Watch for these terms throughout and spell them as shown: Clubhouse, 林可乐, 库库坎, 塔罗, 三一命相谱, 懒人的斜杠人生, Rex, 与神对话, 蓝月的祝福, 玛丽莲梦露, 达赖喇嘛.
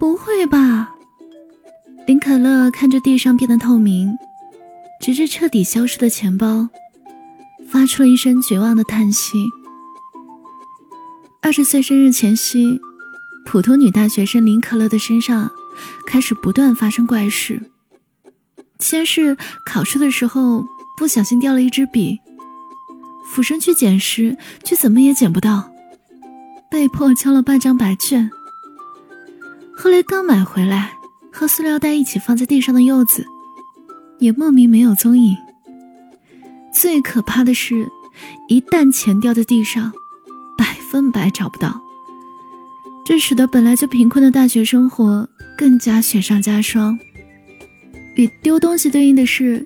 不会吧？林可乐看着地上变得透明，直至彻底消失的钱包，发出了一声绝望的叹息。20岁生日前夕，普通女大学生林可乐的身上开始不断发生怪事。先是考试的时候不小心掉了一支笔，俯身去捡时却怎么也捡不到，被迫交了半张白卷。后来刚买回来和塑料袋一起放在地上的柚子也莫名没有踪影。最可怕的是，一旦钱掉在地上，百分百找不到，这使得本来就贫困的大学生活更加雪上加霜。与丢东西对应的是，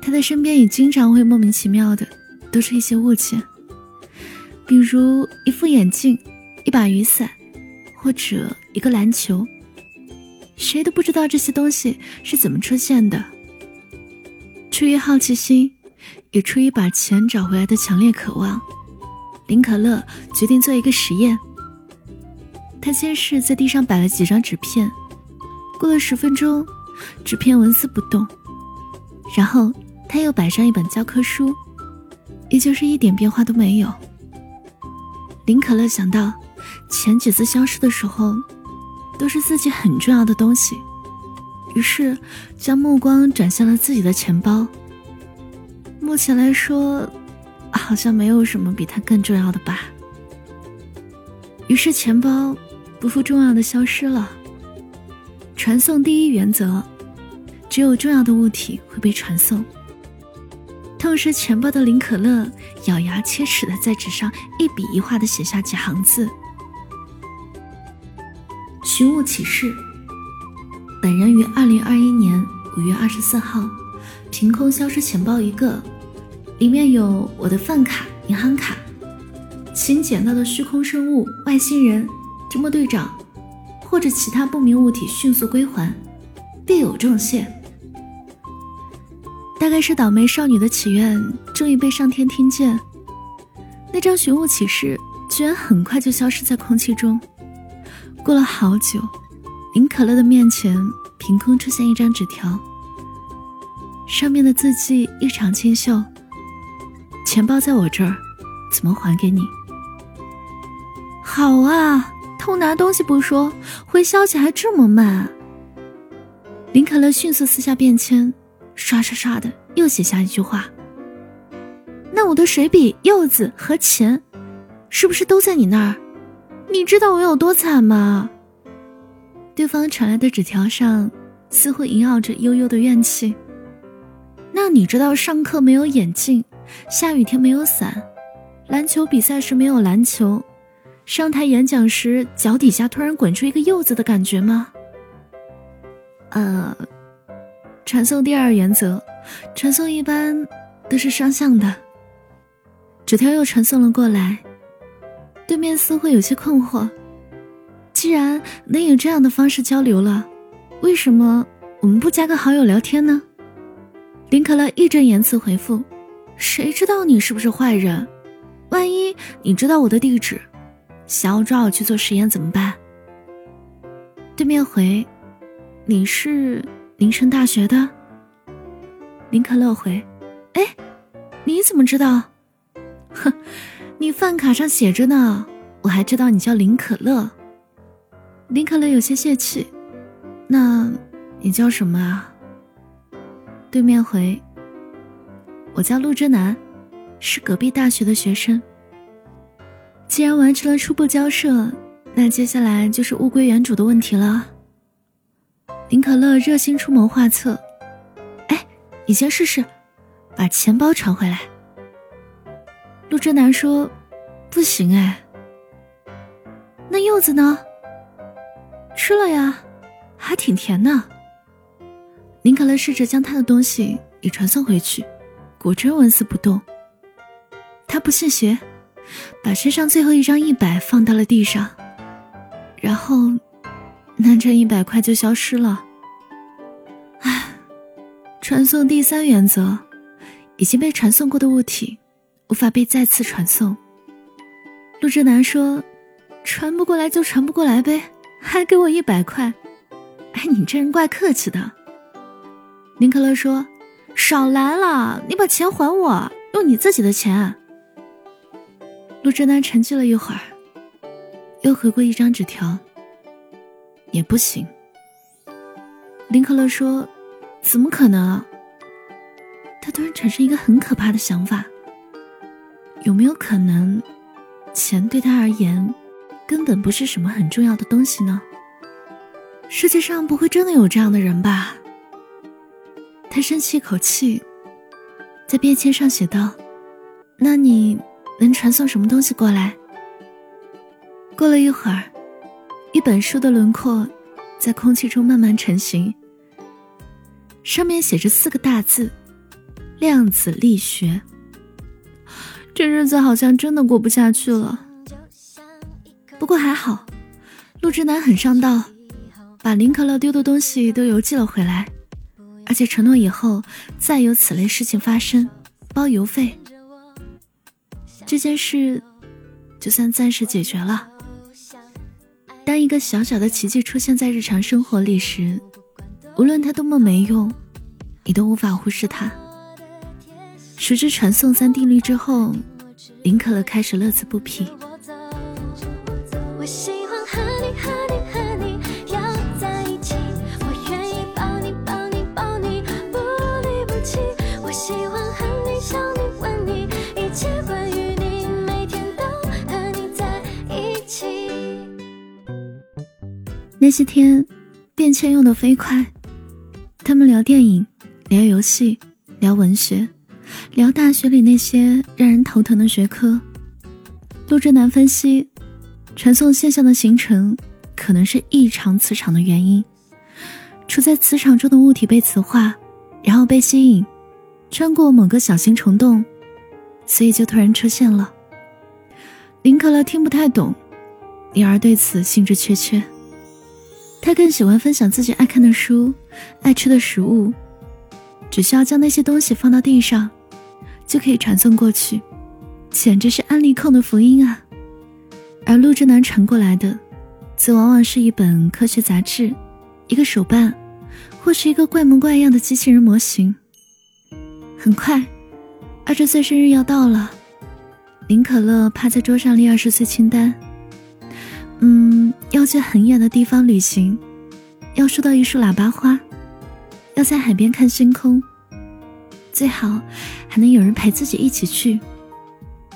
他的身边也经常会莫名其妙的都是一些物件，比如一副眼镜、一把雨伞，或者一个篮球。谁都不知道这些东西是怎么出现的。出于好奇心，也出于把钱找回来的强烈渴望，林可乐决定做一个实验。他先是在地上摆了几张纸片，过了10分钟，纸片纹丝不动。然后他又摆上一本教科书，也就是一点变化都没有。林可乐想到，前几次消失的时候都是自己很重要的东西，于是将目光转向了自己的钱包。目前来说，好像没有什么比它更重要的吧。于是钱包不负重要的消失了。传送第一原则，只有重要的物体会被传送。痛失钱包的林可乐咬牙切齿地在纸上一笔一画地写下几行字：寻物启事，本人于2021年5月24号凭空消失钱包一个，里面有我的饭卡、银行卡、新捡到的虚空生物、外星人、周末队长或者其他不明物体，迅速归还，必有重谢。大概是倒霉少女的祈愿终于被上天听见，那张寻物启事居然很快就消失在空气中。过了好久，林可乐的面前凭空出现一张纸条，上面的字迹异常清秀：钱包在我这儿，怎么还给你？好啊，偷拿东西不说，回消息还这么慢。林可乐迅速撕下便签，刷刷刷的又写下一句话：那我的水笔、柚子和钱是不是都在你那儿？你知道我有多惨吗？对方传来的纸条上似乎萦绕着悠悠的怨气。那你知道上课没有眼镜，下雨天没有伞，篮球比赛时没有篮球，上台演讲时脚底下突然滚出一个柚子的感觉吗？传送第二原则，传送一般都是双向的。纸条又传送了过来，对面似乎有些困惑，既然能以这样的方式交流了，为什么我们不加个好友聊天呢？林可乐义正言辞回复：谁知道你是不是坏人？万一你知道我的地址，想要抓我去做实验怎么办？对面回：你是林城大学的？林可乐回：哎，你怎么知道？哼，你饭卡上写着呢，我还知道你叫林可乐。林可乐有些泄气：那你叫什么啊？对面回：我叫陆之南，是隔壁大学的学生。既然完成了初步交涉，那接下来就是物归原主的问题了。林可乐热心出谋划策：哎，你先试试把钱包传回来。陆之南说：不行哎。那柚子呢？吃了呀，还挺甜的。林可乐试着将他的东西也传送回去，果真纹丝不动。他不信邪，把身上最后一张100放到了地上，然后那这100块就消失了。唉，传送第三原则，已经被传送过的物体无法被再次传送。陆之南说：传不过来就传不过来呗，还给我100块。哎，你这人怪客气的。林可乐说，少来了，你把钱还我，用你自己的钱。陆正南沉寂了一会儿，又回过一张纸条，也不行。林可乐说，怎么可能啊？他突然产生一个很可怕的想法，有没有可能钱对他而言根本不是什么很重要的东西呢？世界上不会真的有这样的人吧？他深吸一口气，在便签上写道，那你能传送什么东西过来？过了一会儿，一本书的轮廓在空气中慢慢成型，上面写着4个大字，量子力学。这日子好像真的过不下去了。不过还好，陆之南很上道，把林可乐丢的东西都邮寄了回来，而且承诺以后再有此类事情发生，包邮费。这件事就算暂时解决了。当一个小小的奇迹出现在日常生活里时，无论它多么没用，你都无法忽视它。熟知传送3定律之后，林可乐开始乐此不疲。我喜欢和你和你和你要在一起，我愿意抱你抱你抱你，不离不弃。我喜欢和你想你问你，一切关于你，每天都和你在一起。那些天便签用的飞快，他们聊电影，聊游戏，聊文学，聊大学里那些让人头疼的学科。陆正南分析，传送现象的形成可能是异常磁场的原因，处在磁场中的物体被磁化，然后被吸引，穿过某个小型虫洞，所以就突然出现了。林可乐听不太懂，因而对此兴致缺缺。他更喜欢分享自己爱看的书，爱吃的食物，只需要将那些东西放到地上，就可以传送过去，简直是安利控的福音啊！而陆之南传过来的，则往往是一本科学杂志，一个手办，或是一个怪模怪样的机器人模型。很快，20岁生日要到了，林可乐趴在桌上列20岁清单。要去很远的地方旅行，要收到一束喇叭花，要在海边看星空，最好还能有人陪自己一起去。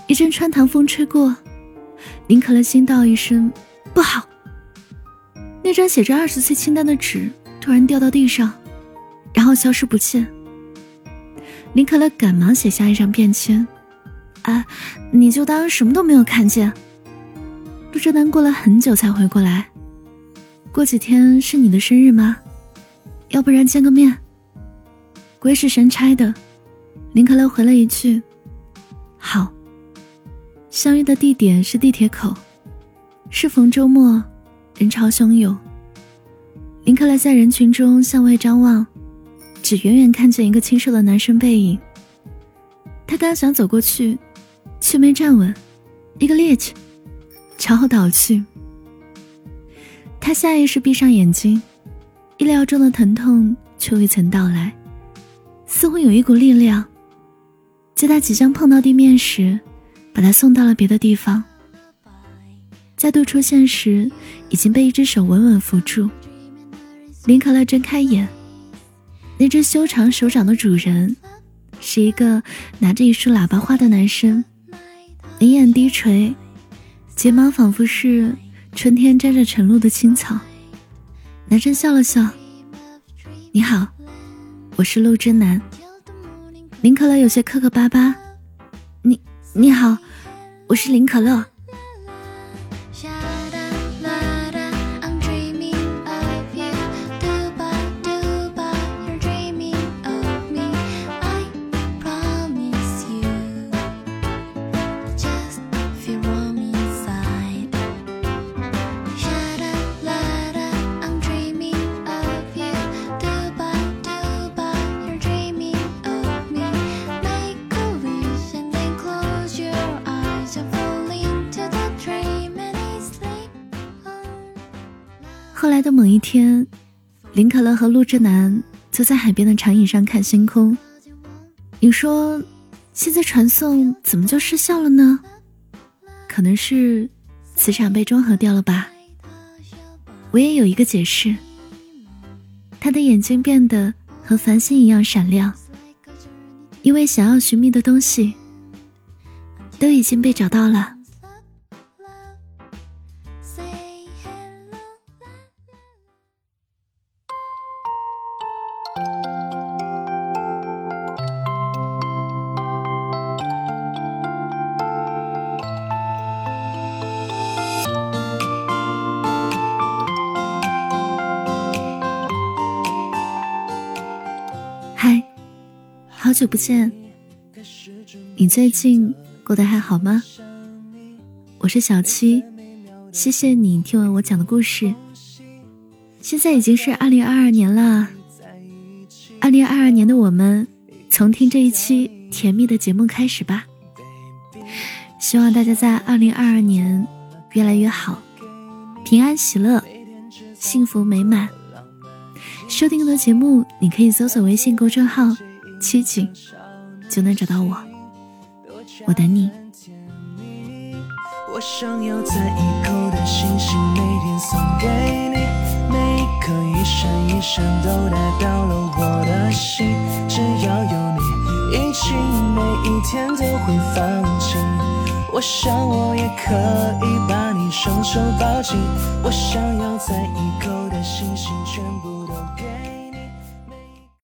一阵穿堂风吹过，林可乐心道一声不好，那张写着20岁清单的纸突然掉到地上，然后消失不见。林可乐赶忙写下一张便签，你就当什么都没有看见。陆正南过了很久才回过来，过几天是你的生日吗？要不然见个面。鬼使神差的，林可乐回了一句好。相遇的地点是地铁口，适逢周末，人潮汹涌。林可乐在人群中向外张望，只远远看见一个清瘦的男生背影。他刚想走过去，却没站稳，一个趔趄朝后倒去。他下意识闭上眼睛，意料中的疼痛却未曾到来，似乎有一股力量在他即将碰到地面时，把他送到了别的地方。再度出现时，已经被一只手稳稳扶住。林可乐睁开眼，那只修长手掌的主人是一个拿着一束喇叭花的男生，眉眼低垂，睫毛仿佛是春天沾着晨露的青草。男生笑了笑，你好，我是陆之南。林可乐有些磕磕巴巴，你好，我是林可乐。后来的某一天，林可乐和陆之南坐在海边的长椅上看星空。你说现在传送怎么就失效了呢？可能是磁场被中和掉了吧。我也有一个解释，他的眼睛变得和繁星一样闪亮，因为想要寻觅的东西都已经被找到了。好久不见，你最近过得还好吗？我是小七，谢谢你听完我讲的故事。现在已经是2022年了，2022年的我们从听这一期甜蜜的节目开始吧。希望大家在2022年越来越好，平安喜乐，幸福美满。收听的节目你可以搜索微信公众号七景就能找到我，我等你。我想要在一口的星星每天送给你，每一颗一闪一闪都代表了我的心，只要有你一起，每一天都会放晴。我想我也可以把你双手抱紧，我想要在一口的星星全部